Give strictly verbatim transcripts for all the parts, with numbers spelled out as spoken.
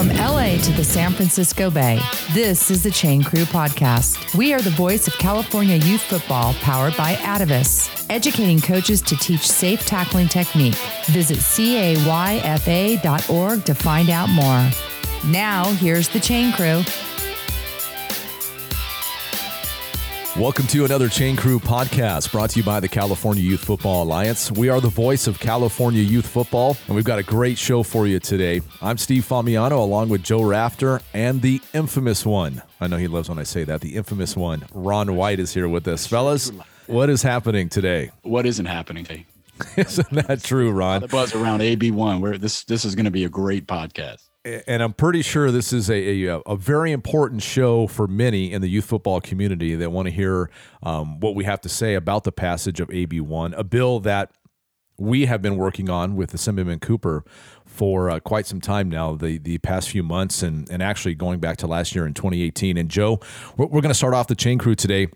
From L A to the San Francisco Bay, this is the Chain Crew Podcast. We are the voice of California youth football, powered by Atavis, educating coaches to teach safe tackling technique. Visit C A Y F A dot org to find out more. Now, here's the Chain Crew. Welcome to another Chain Crew Podcast, brought to you by the California Youth Football Alliance. We are the voice of California youth football, and we've got a great show for you today. I'm Steve Famiano, along with Joe Rafter and the infamous one. I know he loves when I say that. The infamous one, Ron White, is here with us. Fellas, what is happening today? What isn't happening today? Isn't that true, Ron? The buzz around A B one. Where this this is going to be a great podcast. And I'm pretty sure this is a, a a very important show for many in the youth football community that want to hear um, what we have to say about the passage of A B one, a bill that we have been working on with Assemblyman Cooper for uh, quite some time now, the, the past few months, and, and actually going back to last year in twenty eighteen. And, Joe, we're, we're going to start off the Chain Crew today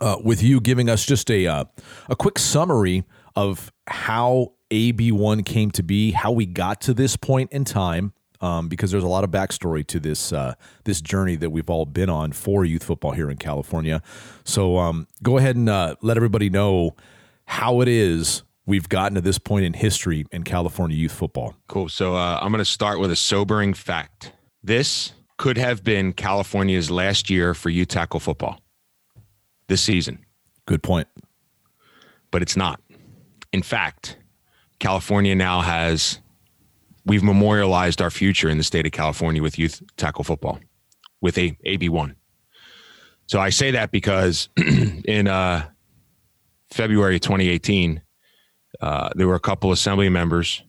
uh, with you giving us just a uh, a quick summary of how A B one came to be, how we got to this point in time, Um, because there's a lot of backstory to this uh, this journey that we've all been on for youth football here in California. So um, go ahead and uh, let everybody know how it is we've gotten to this point in history in California youth football. Cool. So uh, I'm going to start with a sobering fact. This could have been California's last year for youth tackle football this season. Good point. But it's not. In fact, California now has... We've memorialized our future in the state of California with youth tackle football, with a A B one. So I say that because in uh, February twenty eighteen, uh, there were a couple assembly members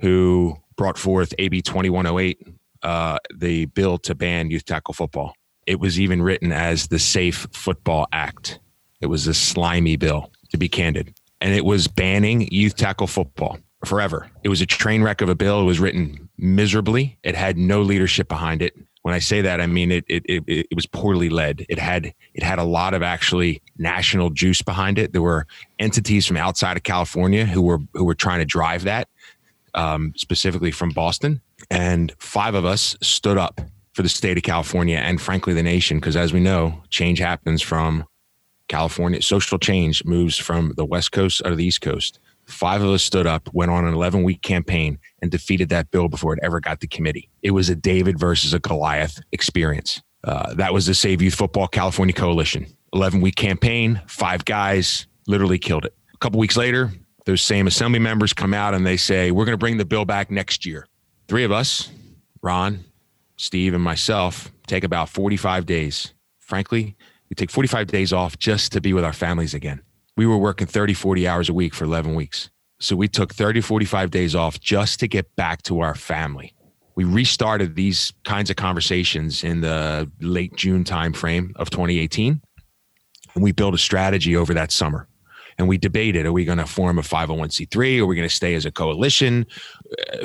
who brought forth A B twenty-one oh eight, uh, the bill to ban youth tackle football. It was even written as the Safe Football Act. It was a slimy bill, to be candid, and it was banning youth tackle football forever. It was a train wreck of a bill. It was written miserably. It had no leadership behind it. When I say that, I mean it it it, it was poorly led. It had it had a lot of actually national juice behind it. There were entities from outside of California who were who were trying to drive that, um, specifically from Boston. And five of us stood up for the state of California and frankly the nation, because as we know, change happens from California. Social change moves from the West Coast out of the East Coast. Five of us stood up, went on an eleven-week campaign, and defeated that bill before it ever got to committee. It was a David versus a Goliath experience. Uh, that was the Save Youth Football California Coalition. eleven-week campaign, five guys literally killed it. A couple weeks later, those same assembly members come out and they say, we're going to bring the bill back next year. Three of us, Ron, Steve, and myself, take about forty-five days. Frankly, we take forty-five days off just to be with our families again. We were working thirty, forty hours a week for eleven weeks. So we took thirty, forty-five days off just to get back to our family. We restarted these kinds of conversations in the late June timeframe of twenty eighteen. And we built a strategy over that summer. And we debated, are we going to form a five oh one c three? Are we going to stay as a coalition?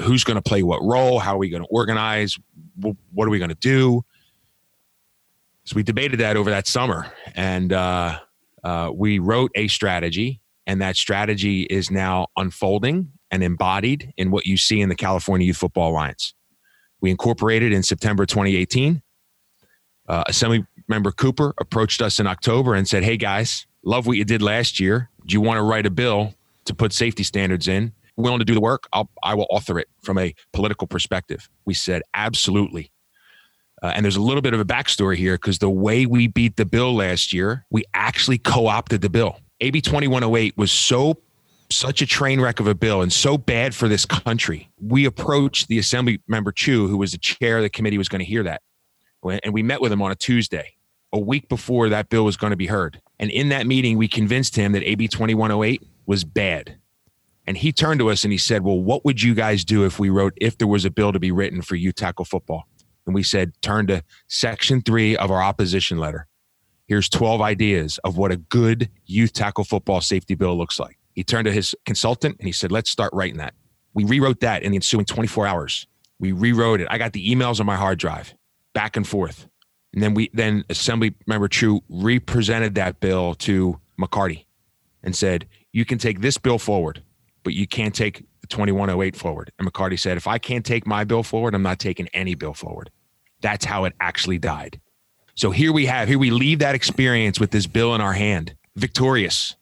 Who's going to play what role? How are we going to organize? What are we going to do? So we debated that over that summer. And, uh, Uh, we wrote a strategy, and that strategy is now unfolding and embodied in what you see in the California Youth Football Alliance. We incorporated in September twenty eighteen. Uh, Assembly Member Cooper approached us in October and said, hey, guys, love what you did last year. Do you want to write a bill to put safety standards in? Willing to do the work? I'll, I will author it from a political perspective. We said, absolutely. Uh, and there's a little bit of a backstory here because the way we beat the bill last year, we actually co-opted the bill. A B twenty-one oh eight was so such a train wreck of a bill and so bad for this country. We approached the Assembly Member Chu, who was the chair of the committee, was going to hear that. And we met with him on a Tuesday, a week before that bill was going to be heard. And in that meeting, we convinced him that A B twenty-one oh eight was bad. And he turned to us and he said, well, what would you guys do if we wrote, if there was a bill to be written for youth tackle football? And we said, turn to section three of our opposition letter. Here's twelve ideas of what a good youth tackle football safety bill looks like. He turned to his consultant and he said, let's start writing that. We rewrote that in the ensuing twenty-four hours. We rewrote it. I got the emails on my hard drive back and forth. And then we, then Assembly Member Chu represented that bill to McCarty and said, you can take this bill forward, but you can't take the twenty-one oh eight forward. And McCarty said, if I can't take my bill forward, I'm not taking any bill forward. That's how it actually died. So here we have, here we leave that experience with this bill in our hand, victorious,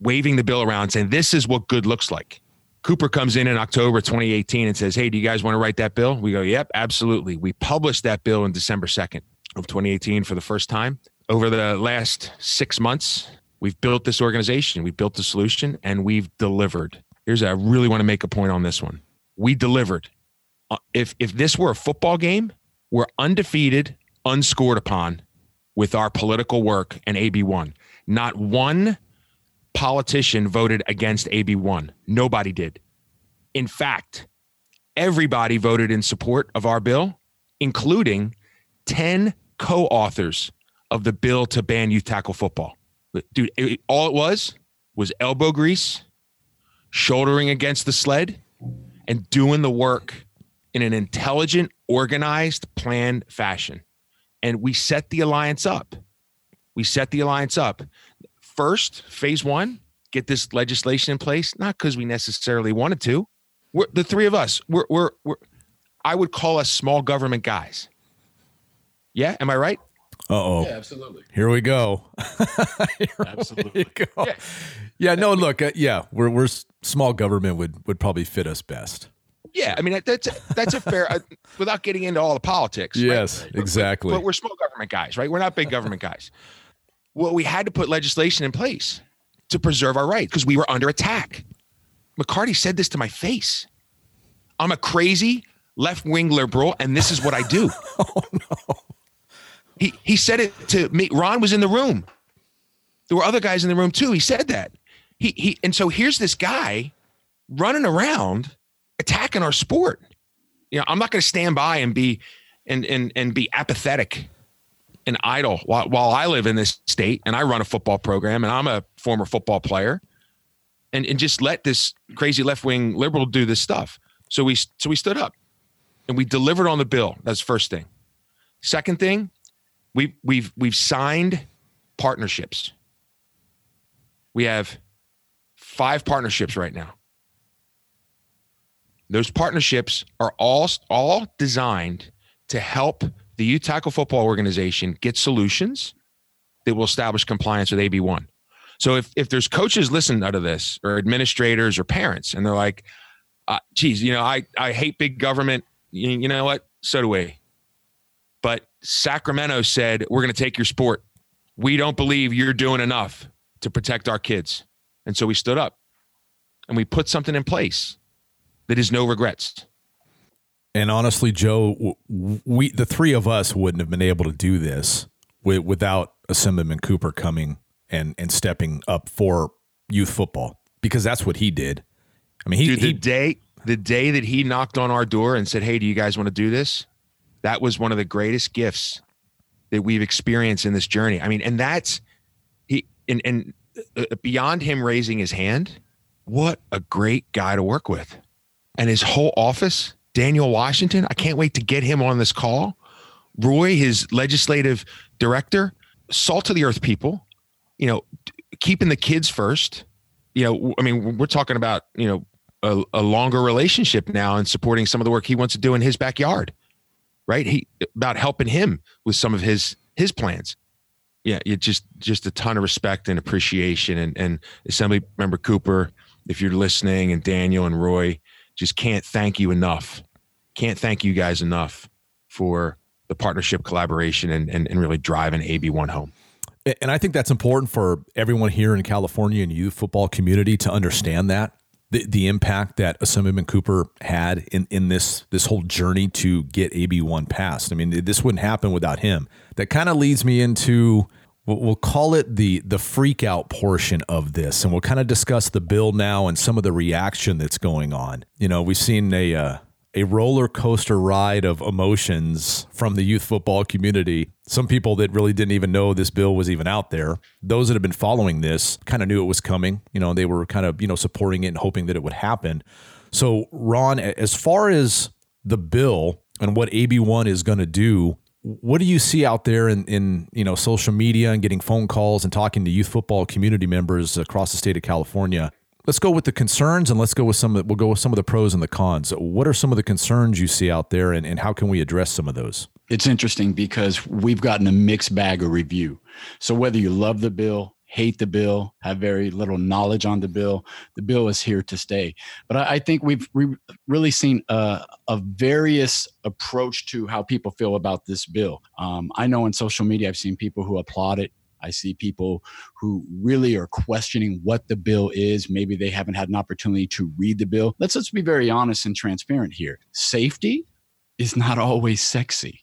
waving the bill around saying, this is what good looks like. Cooper comes in in October twenty eighteen and says, hey, do you guys want to write that bill? We go, yep, absolutely. We published that bill on December second of twenty eighteen for the first time. Over the last six months, we've built this organization, we've built the solution, and we've delivered. Here's, I really want to make a point on this one. We delivered. If, if this were a football game, we're undefeated, unscored upon with our political work and A B one. Not one politician voted against A B one. Nobody did. In fact, everybody voted in support of our bill, including ten co-authors of the bill to ban youth tackle football. Dude, it, all it was was elbow grease, shouldering against the sled, and doing the work in an intelligent, organized, planned fashion. And we set the alliance up. We set the alliance up. First, phase one, get this legislation in place, not because we necessarily wanted to. We're, the three of us, we're, we're, we're, I would call us small government guys. Yeah, am I right? Uh-oh. Yeah, absolutely. Here we go. Here absolutely. We go. Yeah. yeah, no, look, uh, yeah, we're we're small government would, would probably fit us best. Yeah, I mean, that, that's, that's a fair, uh, without getting into all the politics. Yes, right? exactly. But, but we're small government guys, right? We're not big government guys. Well, we had to put legislation in place to preserve our rights because we were under attack. McCarty said this to my face. I'm a crazy left-wing liberal, and this is what I do. Oh, no. He he said it to me. Ron was in the room. There were other guys in the room, too. He said that. He he. And so here's this guy running around attacking our sport. You know, I'm not going to stand by and be and and and be apathetic and idle while, while I live in this state and I run a football program and I'm a former football player and, and just let this crazy left-wing liberal do this stuff. So we, so we stood up and we delivered on the bill. That's the first thing. Second thing, we we've, we've signed partnerships. We have five partnerships right now. Those partnerships are all, all designed to help the Youth Tackle Football Organization get solutions that will establish compliance with A B one. So if, if there's coaches listening out of this or administrators or parents, and they're like, uh, geez, you know, I, I hate big government. You, you know what? So do we. But Sacramento said, we're going to take your sport. We don't believe you're doing enough to protect our kids. And so we stood up and we put something in place that is no regrets. And honestly, Joe, we the three of us wouldn't have been able to do this without Assemblyman Cooper coming and, and stepping up for youth football, because that's what he did. I mean, he, Dude, the he, day the day that he knocked on our door and said, "Hey, do you guys want to do this?" That was one of the greatest gifts that we've experienced in this journey. I mean, and that's he and and beyond him raising his hand, what a great guy to work with, and his whole office. Daniel Washington, I can't wait to get him on this call. Roy, his legislative director, salt of the earth people, you know, keeping the kids first. You know, I mean, we're talking about, you know, a, a longer relationship now and supporting some of the work he wants to do in his backyard, right? He about helping him with some of his his plans. Yeah, it just just a ton of respect and appreciation. And, and Assembly Member Cooper, if you're listening, and Daniel and Roy, just can't thank you enough. Can't thank you guys enough for the partnership, collaboration, and and, and really driving A B one home. And I think that's important for everyone here in California and youth football community to understand that the, the impact that Assemblyman Cooper had in, in this this whole journey to get A B one passed. I mean, this wouldn't happen without him. That kind of leads me into what we'll call it the the freak out portion of this, and we'll kind of discuss the bill now and some of the reaction that's going on. You know, we've seen a. Uh, A roller coaster ride of emotions from the youth football community. Some people that really didn't even know this bill was even out there. Those that have been following this kind of knew it was coming. You know, they were kind of, you know, supporting it and hoping that it would happen. So, Ron, as far as the bill and what A B one is going to do, what do you see out there in, in, you know, social media and getting phone calls and talking to youth football community members across the state of California? let's go with the concerns, and let's go with some of the, we'll go with some of the pros and the cons. What are some of the concerns you see out there, and, and how can we address some of those? It's interesting because we've gotten a mixed bag of review. So whether you love the bill, hate the bill, have very little knowledge on the bill, the bill is here to stay. But I, I think we've re- really seen a, a various approach to how people feel about this bill. Um, I know on social media, I've seen people who applaud it. I see people who really are questioning what the bill is. Maybe they haven't had an opportunity to read the bill. Let's let's be very honest and transparent here. Safety is not always sexy,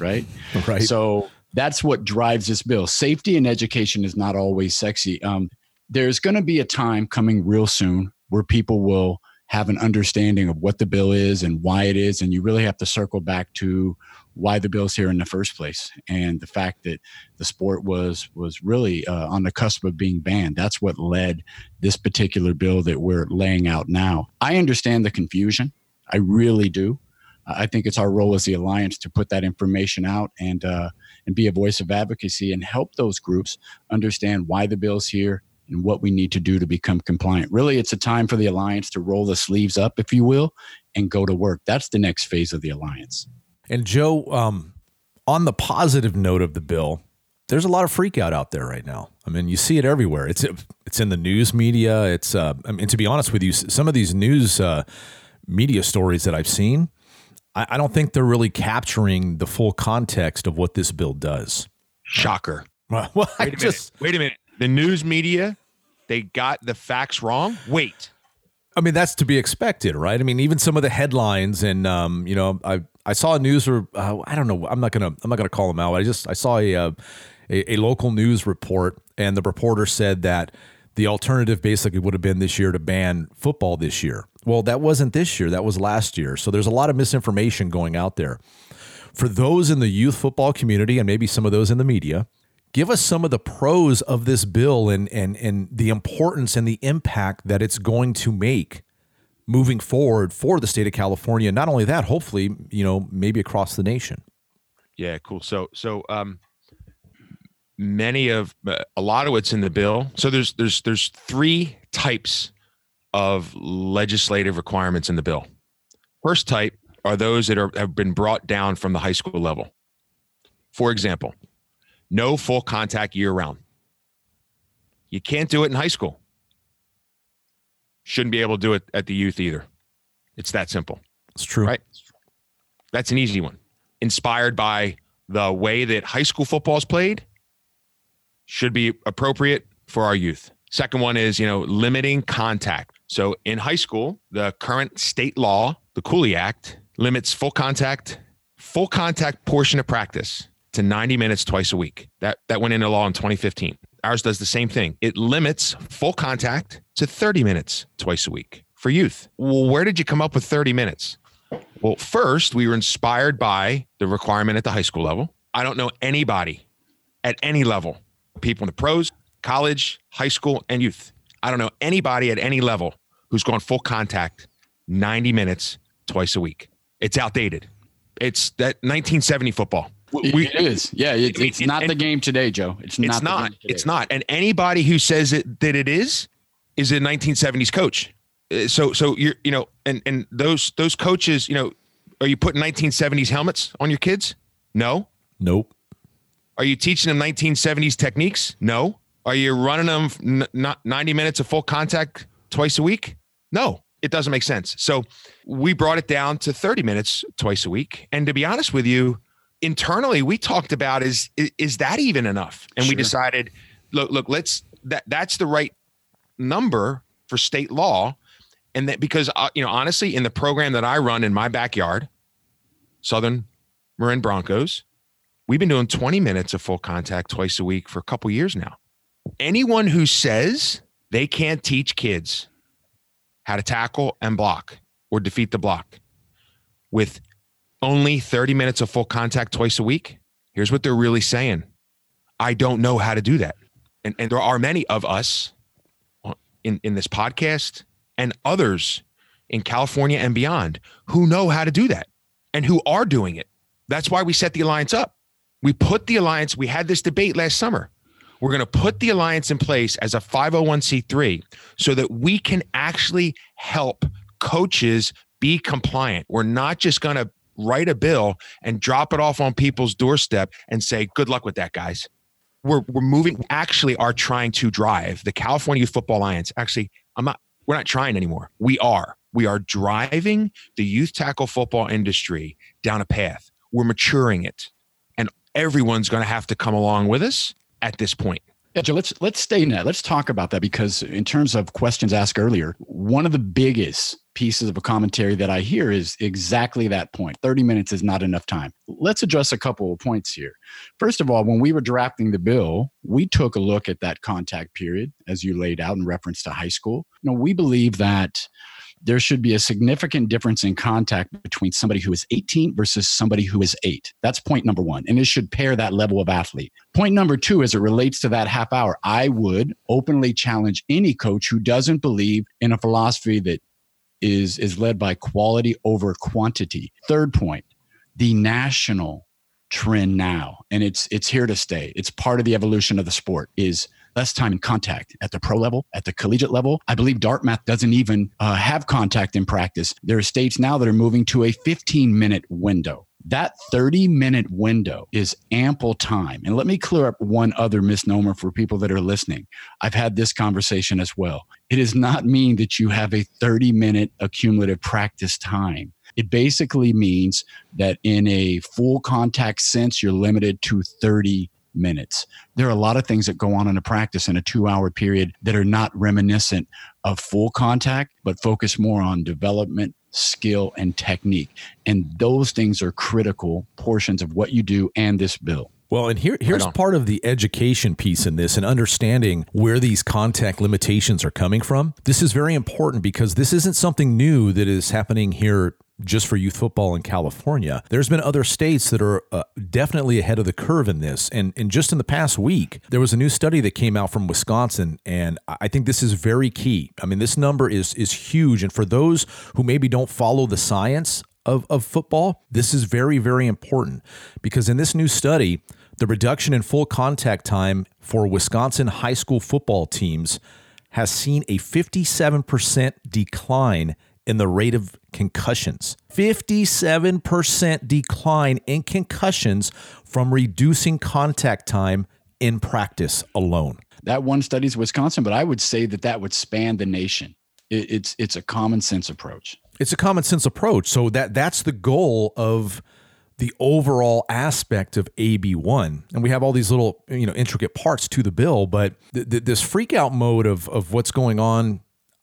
right? Right. So that's what drives this bill. Safety and education is not always sexy. Um, there's going to be a time coming real soon where people will have an understanding of what the bill is and why it is. And you really have to circle back to why the bill's here in the first place. And the fact that the sport was was really uh, on the cusp of being banned. That's what led this particular bill that we're laying out now. I understand the confusion. I really do. I think it's our role as the Alliance to put that information out and uh, and be a voice of advocacy and help those groups understand why the bill's here and what we need to do to become compliant. Really, it's a time for the Alliance to roll the sleeves up, if you will, and go to work. That's the next phase of the Alliance. And Joe, um, on the positive note of the bill, there's a lot of freak out out there right now. I mean, you see it everywhere. It's it's in the news media. It's uh, I mean, to be honest with you, some of these news uh, media stories that I've seen, I, I don't think they're really capturing the full context of what this bill does. Shocker. Well, well I wait a just minute. wait a minute. The news media, they got the facts wrong. Wait. I mean, that's to be expected, right? I mean, even some of the headlines and, um, you know, I I saw a news or uh, I don't know. I'm not going to I'm not going to call them out. I just I saw a, uh, a a local news report, and the reporter said that the alternative basically would have been this year to ban football this year. Well, that wasn't this year. That was last year. So there's a lot of misinformation going out there. For those in the youth football community and maybe some of those in the media, give us some of the pros of this bill and and and the importance and the impact that it's going to make moving forward for the state of California. Not only that, hopefully, you know, maybe across the nation. Yeah, cool. So so um, many of uh, a lot of what's in the bill. So there's there's there's three types of legislative requirements in the bill. First type are those that are have been brought down from the high school level. For example, no full contact year round. You can't do it in high school. Shouldn't be able to do it at the youth either. It's that simple. It's true. Right? That's an easy one. Inspired by the way that high school football is played, should be appropriate for our youth. Second one is, you know, limiting contact. So in high school, the current state law, the Cooley Act, limits full contact, full contact portion of practice to ninety minutes twice a week. That that went into law in twenty fifteen. Ours does the same thing. It limits full contact to thirty minutes twice a week for youth. Well, where did you come up with thirty minutes? Well, first, we were inspired by the requirement at the high school level. I don't know anybody at any level, people in the pros, college, high school, and youth. I don't know anybody at any level who's gone full contact ninety minutes twice a week. It's outdated. It's that nineteen seventy football. We, it is. Yeah. It, it's it, not it, the game today, Joe. It's not. It's not. It's not. And anybody who says it, that it is, is a nineteen seventies coach. So, so you're, you know, and, and those, those coaches, you know, are you putting nineteen seventies helmets on your kids? No. Nope. Are you teaching them nineteen seventies techniques? No. Are you running them not ninety minutes of full contact twice a week? No. It doesn't make sense. So we brought it down to thirty minutes twice a week. And to be honest with you, internally, we talked about is, is is that even enough? And sure. we decided, look, look, let's that that's the right number for state law, and that because uh, you know, honestly, in the program that I run in my backyard, Southern Marin Broncos, we've been doing twenty minutes of full contact twice a week for a couple years now. Anyone who says they can't teach kids how to tackle and block or defeat the block with only thirty minutes of full contact twice a week, here's what they're really saying. I don't know how to do that. And and there are many of us in, in this podcast and others in California and beyond who know how to do that and who are doing it. That's why we set the Alliance up. We put the Alliance, we had this debate last summer. We're going to put the alliance in place as a five oh one c three so that we can actually help coaches be compliant. We're not just going to write a bill and drop it off on people's doorstep and say, good luck with that, guys. We're we're moving, actually are trying to drive the California Youth Football Alliance. Actually, I'm not, we're not trying anymore. We are. We are driving the youth tackle football industry down a path. We're maturing it. And everyone's going to have to come along with us at this point. Yeah, Joe, let's, let's stay in that. Let's talk about that, because in terms of questions asked earlier, one of the biggest pieces of a commentary that I hear is exactly that point. thirty minutes is not enough time. Let's address a couple of points here. First of all, when we were drafting the bill, we took a look at that contact period, as you laid out in reference to high school. You know, we believe that there should be a significant difference in contact between somebody who is eighteen versus somebody who is eight. That's point number one. And it should pair that level of athlete. Point number two, as it relates to that half hour, I would openly challenge any coach who doesn't believe in a philosophy that is, is led by quality over quantity. Third point, the national trend now, and it's it's here to stay. It's part of the evolution of the sport, is less time in contact at the pro level, at the collegiate level. I believe Dartmouth doesn't even uh, have contact in practice. There are states now that are moving to a fifteen minute window. That thirty minute window is ample time. And let me clear up one other misnomer for people that are listening. I've had this conversation as well. It does not mean that you have a thirty minute accumulative practice time. It basically means that in a full contact sense, you're limited to thirty minutes. There are a lot of things that go on in a practice in a two hour period that are not reminiscent of full contact, but focus more on development, skill, and technique. And those things are critical portions of what you do and this bill. Well, and here, here's part of the education piece in this and understanding where these contact limitations are coming from. This is very important because this isn't something new that is happening here just for youth football in California. There's been other states that are uh, definitely ahead of the curve in this. And, and just in the past week, there was a new study that came out from Wisconsin. And I think this is very key. I mean, this number is is huge. And for those who maybe don't follow the science of, of football, this is very, very important. Because in this new study, the reduction in full contact time for Wisconsin high school football teams has seen a fifty-seven percent decline in the rate of concussions. fifty-seven percent decline in concussions from reducing contact time in practice alone. That one studies Wisconsin, but I would say that that would span the nation. It, it's it's a common sense approach. It's a common sense approach. So that that's the goal of the overall aspect of A B one. And we have all these little, you know, intricate parts to the bill, but th- th- this freak out mode of of what's going on,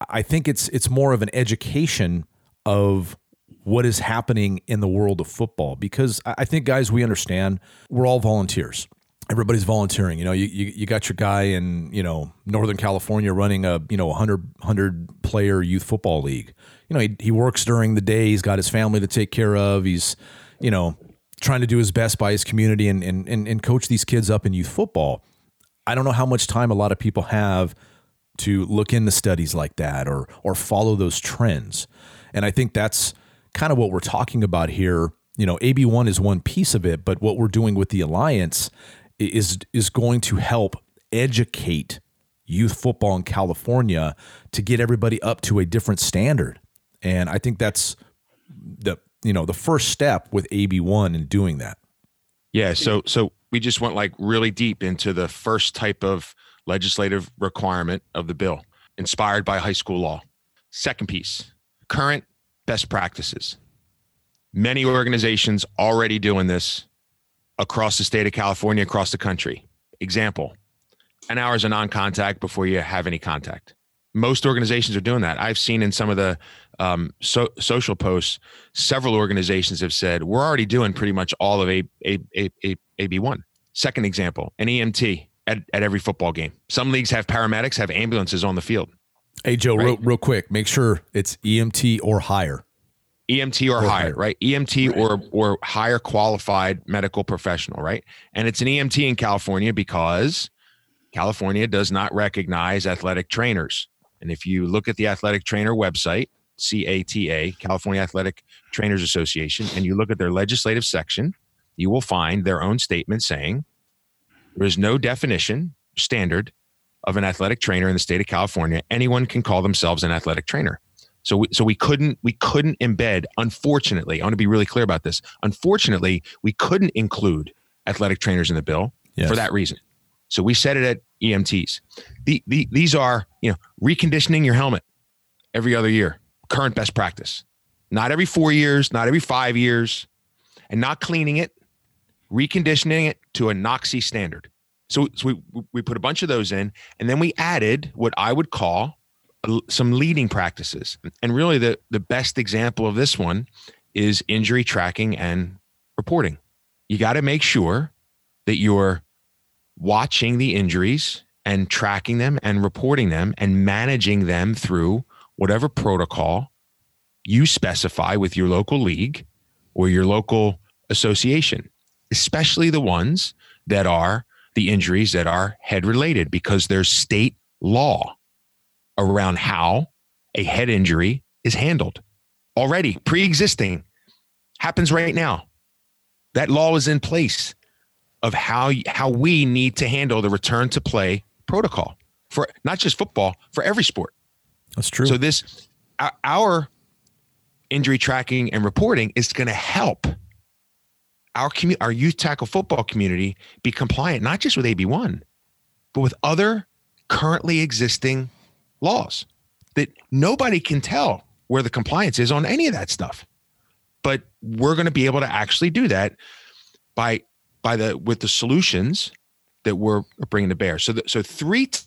I think it's it's more of an education of what is happening in the world of football, because I think, guys, we understand we're all volunteers. Everybody's volunteering. You know, you, you, you got your guy in, you know, Northern California running a, you know, one hundred player youth football league. You know, he, he works during the day. He's got his family to take care of. He's, you know, trying to do his best by his community and and and, and coach these kids up in youth football. I don't know how much time a lot of people have to look into studies like that or or follow those trends. And I think that's kind of what we're talking about here. You know, A B one is one piece of it, but what we're doing with the Alliance is is going to help educate youth football in California to get everybody up to a different standard. And I think that's the, you know, the first step with A B one in doing that. Yeah, so so we just went like really deep into the first type of legislative requirement of the bill, inspired by high school law. Second piece, current best practices. Many organizations already doing this across the state of California, across the country. Example, an hour is a non-contact before you have any contact. Most organizations are doing that. I've seen in some of the um, so, social posts, several organizations have said, we're already doing pretty much all of a, a, a, a, A B one. Second example, an E M T. At, at every football game. Some leagues have paramedics, have ambulances on the field. Hey, Joe, right? real, real quick, make sure it's E M T or higher. E M T or, or higher, higher, right? E M T right. or or higher qualified medical professional, right? And it's an E M T in California because California does not recognize athletic trainers. And if you look at the athletic trainer website, C A T A, California Athletic Trainers Association, and you look at their legislative section, you will find their own statement saying, there is no definition standard of an athletic trainer in the state of California, anyone can call themselves an athletic trainer. So we, so we couldn't, we couldn't embed, unfortunately, I want to be really clear about this. Unfortunately, we couldn't include athletic trainers in the bill yes. for that reason. So we set it at E M Ts. The, the, these are, you know, reconditioning your helmet every other year, current best practice, not every four years, not every five years, and not cleaning it, reconditioning it to a N O C S I standard. So, so we, we put a bunch of those in, and then we added what I would call some leading practices. And really the, the best example of this one is injury tracking and reporting. You got to make sure that you're watching the injuries and tracking them and reporting them and managing them through whatever protocol you specify with your local league or your local association, especially the ones that are the injuries that are head related, because there's state law around how a head injury is handled already, pre-existing, happens right now. That law is in place of how, how we need to handle the return to play protocol for not just football, for every sport. That's true. So this, our injury tracking and reporting is going to help our commu- our youth tackle football community be compliant, not just with A B one, but with other currently existing laws that nobody can tell where the compliance is on any of that stuff. But we're going to be able to actually do that by, by the, with the solutions that we're bringing to bear. So, the, so three t-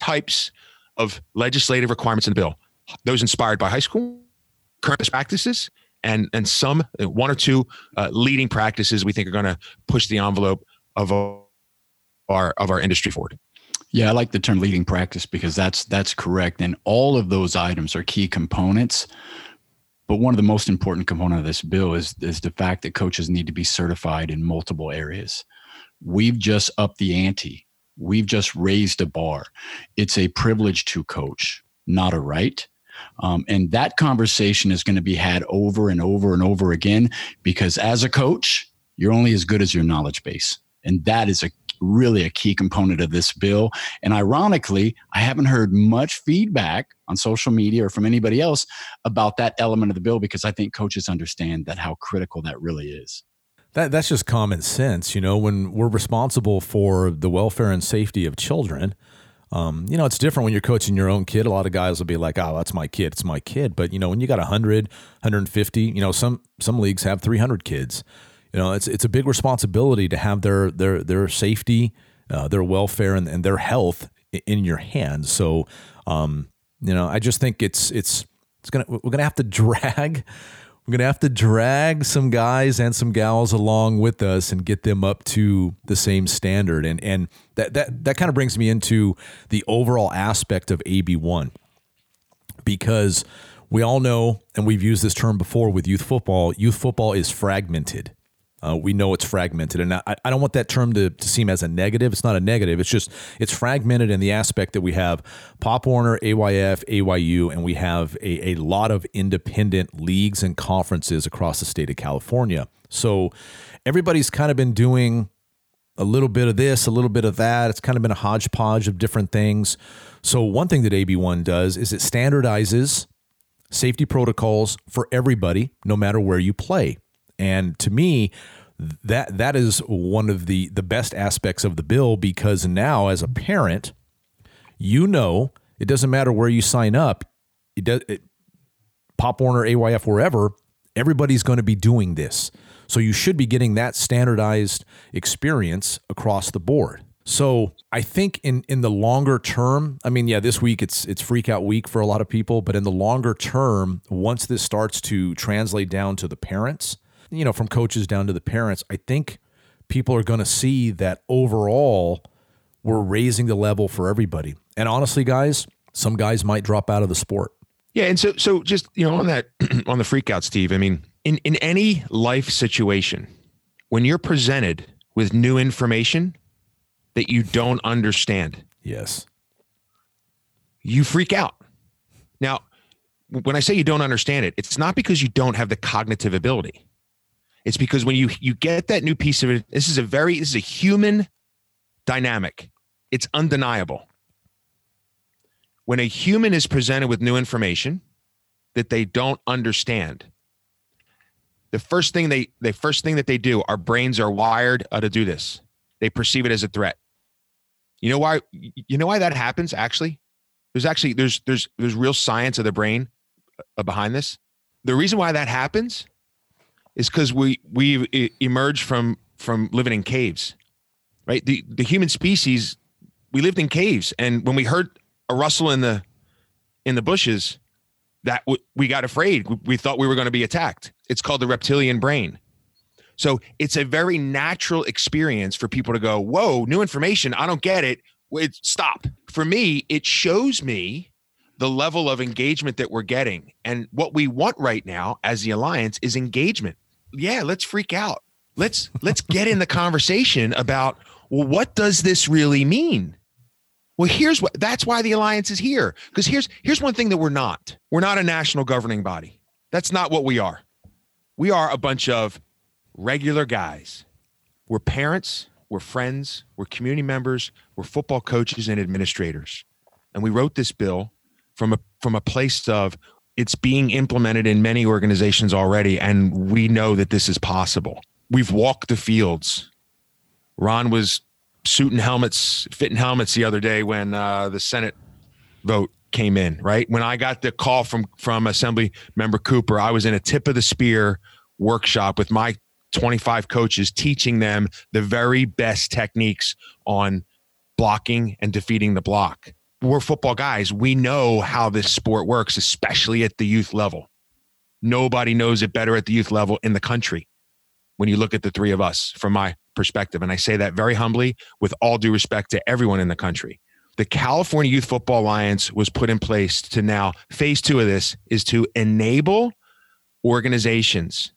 types of legislative requirements in the bill, those inspired by high school, current practices, and, and some one or two uh, leading practices we think are going to push the envelope of our, of our industry forward. Yeah, I like the term leading practice because that's that's correct. And all of those items are key components. But one of the most important component of this bill is, is the fact that coaches need to be certified in multiple areas. We've just upped the ante. We've just raised a bar. It's a privilege to coach, not a right. Um, and that conversation is going to be had over and over and over again, because as a coach, you're only as good as your knowledge base. And that is a really a key component of this bill. And ironically, I haven't heard much feedback on social media or from anybody else about that element of the bill, because I think coaches understand that how critical that really is. That that's just common sense. You know, when we're responsible for the welfare and safety of children, um, you know, it's different when you're coaching your own kid. A lot of guys will be like, oh, that's my kid. It's my kid. But, you know, when you got one hundred, one hundred fifty, you know, some, some leagues have three hundred kids. You know, it's it's a big responsibility to have their their their safety, uh, their welfare, and, and their health in your hands. So, um, you know, I just think it's it's it's gonna we're gonna have to drag we're gonna have to drag some guys and some gals along with us and get them up to the same standard. And and that that that kind of brings me into the overall aspect of A B one, because we all know, and we've used this term before with youth football. Youth football is fragmented. Uh, we know it's fragmented, and I, I don't want that term to, to seem as a negative. It's not a negative. It's just it's fragmented in the aspect that we have Pop Warner, A Y F, A Y U, and we have a, a lot of independent leagues and conferences across the state of California. So everybody's kind of been doing a little bit of this, a little bit of that. It's kind of been a hodgepodge of different things. So one thing that A B one does is it standardizes safety protocols for everybody, no matter where you play. And to me, that that is one of the, the best aspects of the bill, because now as a parent, you know, it doesn't matter where you sign up. It does it, Pop Warner, A Y F, wherever, everybody's going to be doing this. So you should be getting that standardized experience across the board. So I think in, in the longer term, I mean, yeah, this week it's it's freak out week for a lot of people. But in the longer term, once this starts to translate down to the parents, you know, from coaches down to the parents, I think people are going to see that overall we're raising the level for everybody. And honestly, guys, some guys might drop out of the sport. Yeah. And so, so just, you know, on that, on the freak out, Steve, I mean, in, in any life situation, when you're presented with new information that you don't understand, yes, you freak out. Now, when I say you don't understand it, it's not because you don't have the cognitive ability. It's because when you, you get that new piece of it, this is a very, this is a human dynamic. It's undeniable. When a human is presented with new information that they don't understand, the first thing they the first thing that they do, our brains are wired uh, to do this. They perceive it as a threat. You know why? You know why that happens? Actually, there's actually there's there's there's real science of the brain uh, behind this. The reason why that happens is because we we emerged from from living in caves, right? The the human species, we lived in caves, and when we heard a rustle in the in the bushes, that w- we got afraid. We, we thought we were going to be attacked. It's called the reptilian brain. So it's a very natural experience for people to go, whoa, new information. I don't get it. Wait, stop. For me, it shows me the level of engagement that we're getting. And what we want right now as the Alliance is engagement. Yeah, let's freak out. Let's let's get in the conversation about, well, what does this really mean? Well, here's what that's why the Alliance is here. Because here's here's one thing that we're not. We're not a national governing body. That's not what we are. We are a bunch of regular guys. We're parents, we're friends, we're community members, we're football coaches and administrators. And we wrote this bill from a from a place of it's being implemented in many organizations already, and we know that this is possible. We've walked the fields. Ron was suiting helmets, fitting helmets the other day when uh, the Senate vote came in, right? When I got the call from from Assembly Member Cooper, I was in a tip of the spear workshop with my twenty-five coaches teaching them the very best techniques on blocking and defeating the block. We're football guys. We know how this sport works, especially at the youth level. Nobody knows it better at the youth level in the country when you look at the three of us from my perspective. And I say that very humbly with all due respect to everyone in the country. The California Youth Football Alliance was put in place to now, phase two of this is to enable organizations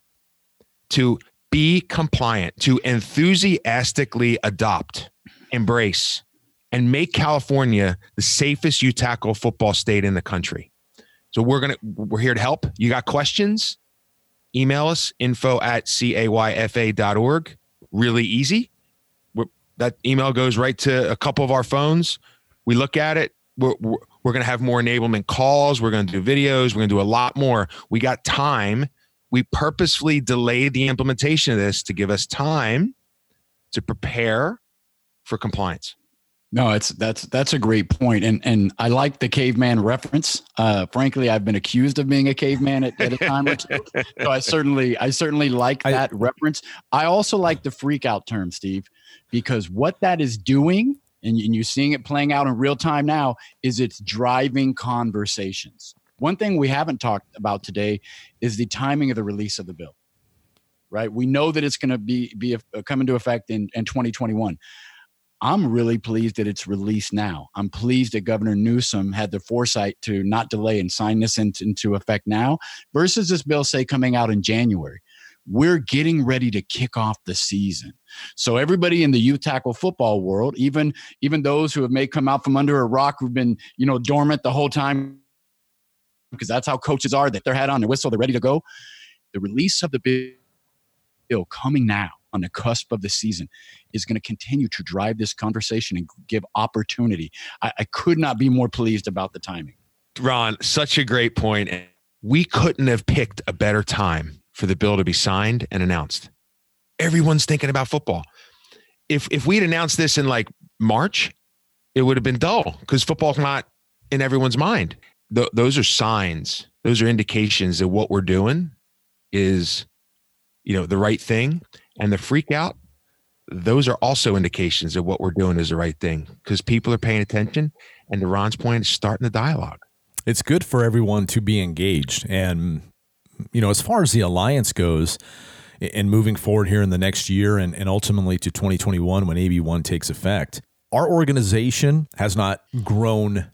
to be compliant, to enthusiastically adopt, embrace, and make California the safest youth tackle football state in the country. So we're gonna we're here to help. You got questions? Email us, info at C A Y F A dot org. Really easy. We're, that email goes right to a couple of our phones. We look at it. We're, we're, we're gonna have more enablement calls. We're gonna do videos. We're gonna do a lot more. We got time. We purposefully delayed the implementation of this to give us time to prepare for compliance. No, it's that's that's a great point, and and I like the caveman reference. Uh, frankly, I've been accused of being a caveman at, at a time or two, so I certainly I certainly like that I, reference. I also like the freak out term, Steve, because what that is doing, and, and you're seeing it playing out in real time now, is it's driving conversations. One thing we haven't talked about today is the timing of the release of the bill. Right, we know that it's going to be be a, come into effect in, in twenty twenty-one. I'm really pleased that it's released now. I'm pleased that Governor Newsom had the foresight to not delay and sign this into, into effect now versus this bill, say, coming out in January. We're getting ready to kick off the season. So everybody in the youth tackle football world, even, even those who have may come out from under a rock, who've been, you know, dormant the whole time, because that's how coaches are, that they're hat on, their whistle, they're ready to go. The release of the bill coming now, on the cusp of the season, is going to continue to drive this conversation and give opportunity. I, I could not be more pleased about the timing. Ron, such a great point. We couldn't have picked a better time for the bill to be signed and announced. Everyone's thinking about football. If if we'd announced this in like March, it would have been dull because football's not in everyone's mind. Th- those are signs. Those are indications that what we're doing is, you know, the right thing. And the freak out, those are also indications that what we're doing is the right thing because people are paying attention. And to Ron's point, it's starting the dialogue. It's good for everyone to be engaged. And, you know, as far as the Alliance goes and moving forward here in the next year and, and ultimately to twenty twenty-one when A B one takes effect, our organization has not grown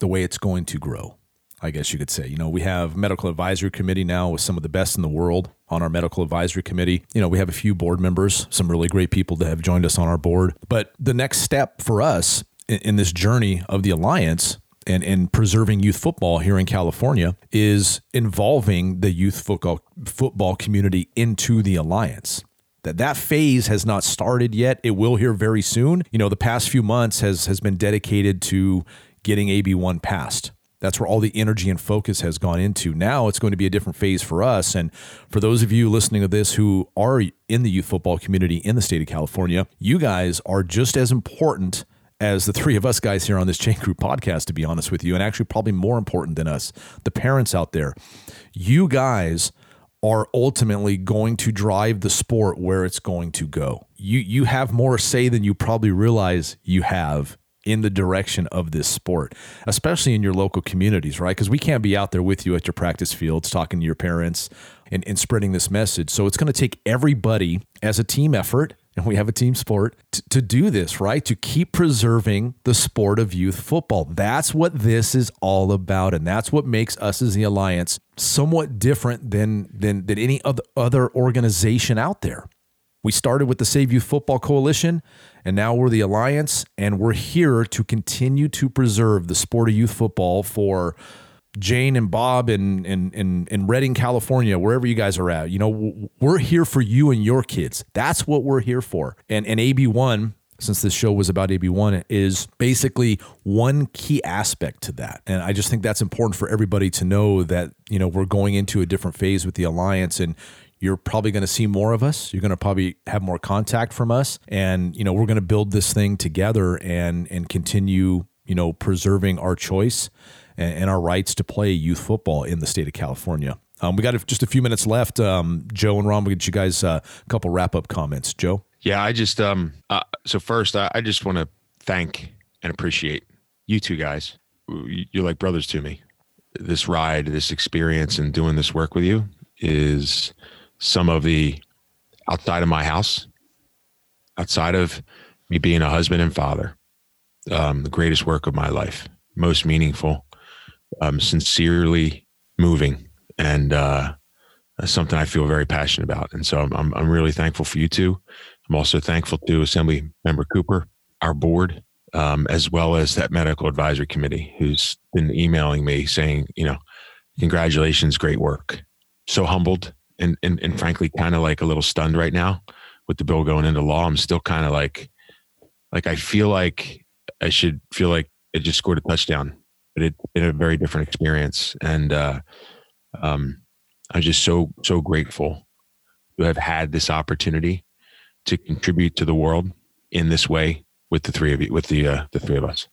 the way it's going to grow, I guess you could say. You know, we have medical advisory committee now with some of the best in the world on our medical advisory committee. You know, we have a few board members, some really great people that have joined us on our board. But the next step for us in, in this journey of the Alliance and in preserving youth football here in California is involving the youth football, football community into the Alliance. that that phase has not started yet. It will here very soon. You know, the past few months has has been dedicated to getting A B one passed. That's where all the energy and focus has gone into. Now it's going to be a different phase for us. And for those of you listening to this who are in the youth football community in the state of California, you guys are just as important as the three of us guys here on this Chain Crew podcast, to be honest with you, and actually probably more important than us, the parents out there. You guys are ultimately going to drive the sport where it's going to go. You you have more say than you probably realize you have in the direction of this sport, especially in your local communities, right? Because we can't be out there with you at your practice fields talking to your parents and, and spreading this message. So it's going to take everybody as a team effort, and we have a team sport, to, to do this, right? To keep preserving the sport of youth football. That's what this is all about, and that's what makes us as the Alliance somewhat different than, than, than any other, other organization out there. We started with the Save Youth Football Coalition, and now we're the Alliance, and we're here to continue to preserve the sport of youth football for Jane and Bob and in, in, in Redding, California, wherever you guys are at. You know, we're here for you and your kids. That's what we're here for. And and A B one, since this show was about A B one, is basically one key aspect to that. And I just think that's important for everybody to know that, you know, we're going into a different phase with the Alliance, and you're probably going to see more of us. You're going to probably have more contact from us. And, you know, we're going to build this thing together and and continue, you know, preserving our choice and, and our rights to play youth football in the state of California. Um, we got just a few minutes left. Um, Joe and Ron, we'll get you guys uh, a couple wrap-up comments. Joe? Yeah, I just, um, uh, so first, I, I just want to thank and appreciate you two guys. You're like brothers to me. This ride, this experience, and doing this work with you is some of the outside of my house, outside of me being a husband and father, um, the greatest work of my life, most meaningful, um, sincerely moving, and uh, something I feel very passionate about. And so I'm, I'm, I'm really thankful for you two. I'm also thankful to Assembly Member Cooper, our board, um, as well as that medical advisory committee who's been emailing me saying, you know, congratulations, great work. So humbled. And, and and frankly, kind of like a little stunned right now with the bill going into law. I'm still kind of like, like I feel like I should feel like it just scored a touchdown, but it's been a very different experience. And uh, um, I'm just so, so grateful to have had this opportunity to contribute to the world in this way with the three of you, with the, uh, the three of us.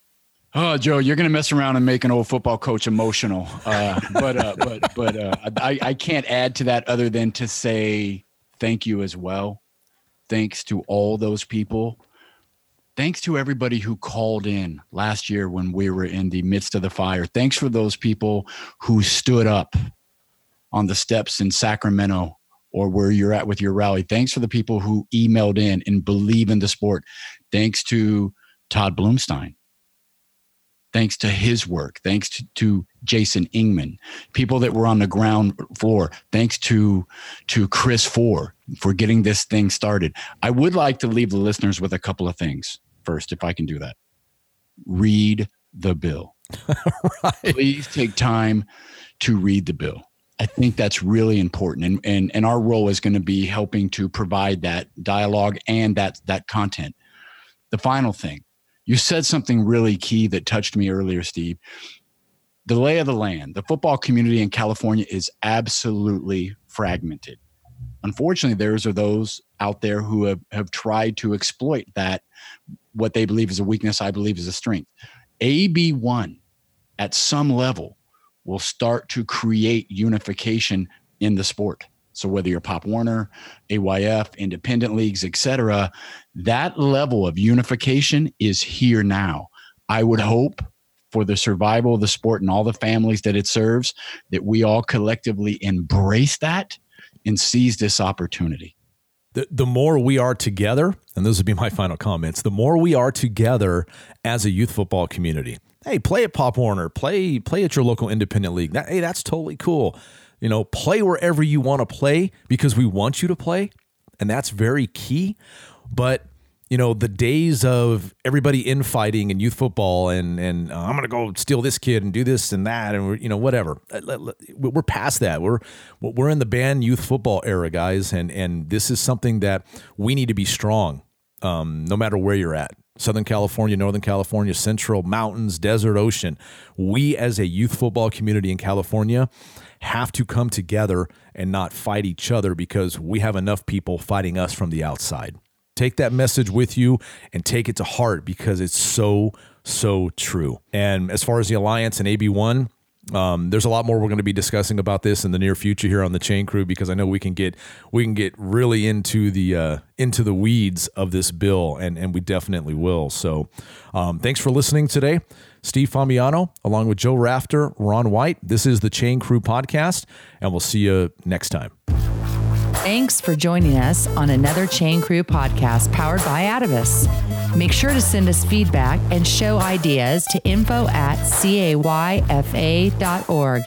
Oh, Joe, you're going to mess around and make an old football coach emotional. Uh, but uh, but but uh, I, I can't add to that other than to say thank you as well. Thanks to all those people. Thanks to everybody who called in last year when we were in the midst of the fire. Thanks for those people who stood up on the steps in Sacramento or where you're at with your rally. Thanks for the people who emailed in and believe in the sport. Thanks to Todd Blomstein. Thanks to his work. Thanks to, to Jason Ingman, people that were on the ground floor. Thanks to to Chris Ford for getting this thing started. I would like to leave the listeners with a couple of things first, if I can do that. Read the bill. Right. Please take time to read the bill. I think that's really important. And, and, and our role is going to be helping to provide that dialogue and that that content. The final thing. You said something really key that touched me earlier, Steve. The lay of the land, the football community in California is absolutely fragmented. Unfortunately, there are those out there who have, have tried to exploit that, what they believe is a weakness, I believe is a strength. A B one, at some level, will start to create unification in the sport. So whether you're Pop Warner, A Y F, independent leagues, et cetera, that level of unification is here now. I would hope for the survival of the sport and all the families that it serves, that we all collectively embrace that and seize this opportunity. The, the more we are together, and those would be my final comments, the more we are together as a youth football community. Hey, play at Pop Warner, play, play at your local independent league. That, hey, that's totally cool. You know, play wherever you want to play because we want you to play. And that's very key. But you know, the days of everybody infighting in youth football and, and uh, I'm going to go steal this kid and do this and that and, you know, whatever. We're past that. We're we're in the banned youth football era, guys, and and this is something that we need to be strong, um, no matter where you're at. Southern California, Northern California, Central, mountains, desert, ocean. We as a youth football community in California have to come together and not fight each other because we have enough people fighting us from the outside. Take that message with you and take it to heart because it's so, so true. And as far as the Alliance and A B one, um, there's a lot more we're going to be discussing about this in the near future here on the Chain Crew, because I know we can get we can get really into the uh, into the weeds of this bill, and, and we definitely will. So um, thanks for listening today. Steve Famiano, along with Joe Rafter, Ron White. This is the Chain Crew Podcast, and we'll see you next time. Thanks for joining us on another Chain Crew podcast powered by Atavis. Make sure to send us feedback and show ideas to info at cayfa dot org.